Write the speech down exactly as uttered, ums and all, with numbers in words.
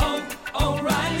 oh, oh, O'Reilly.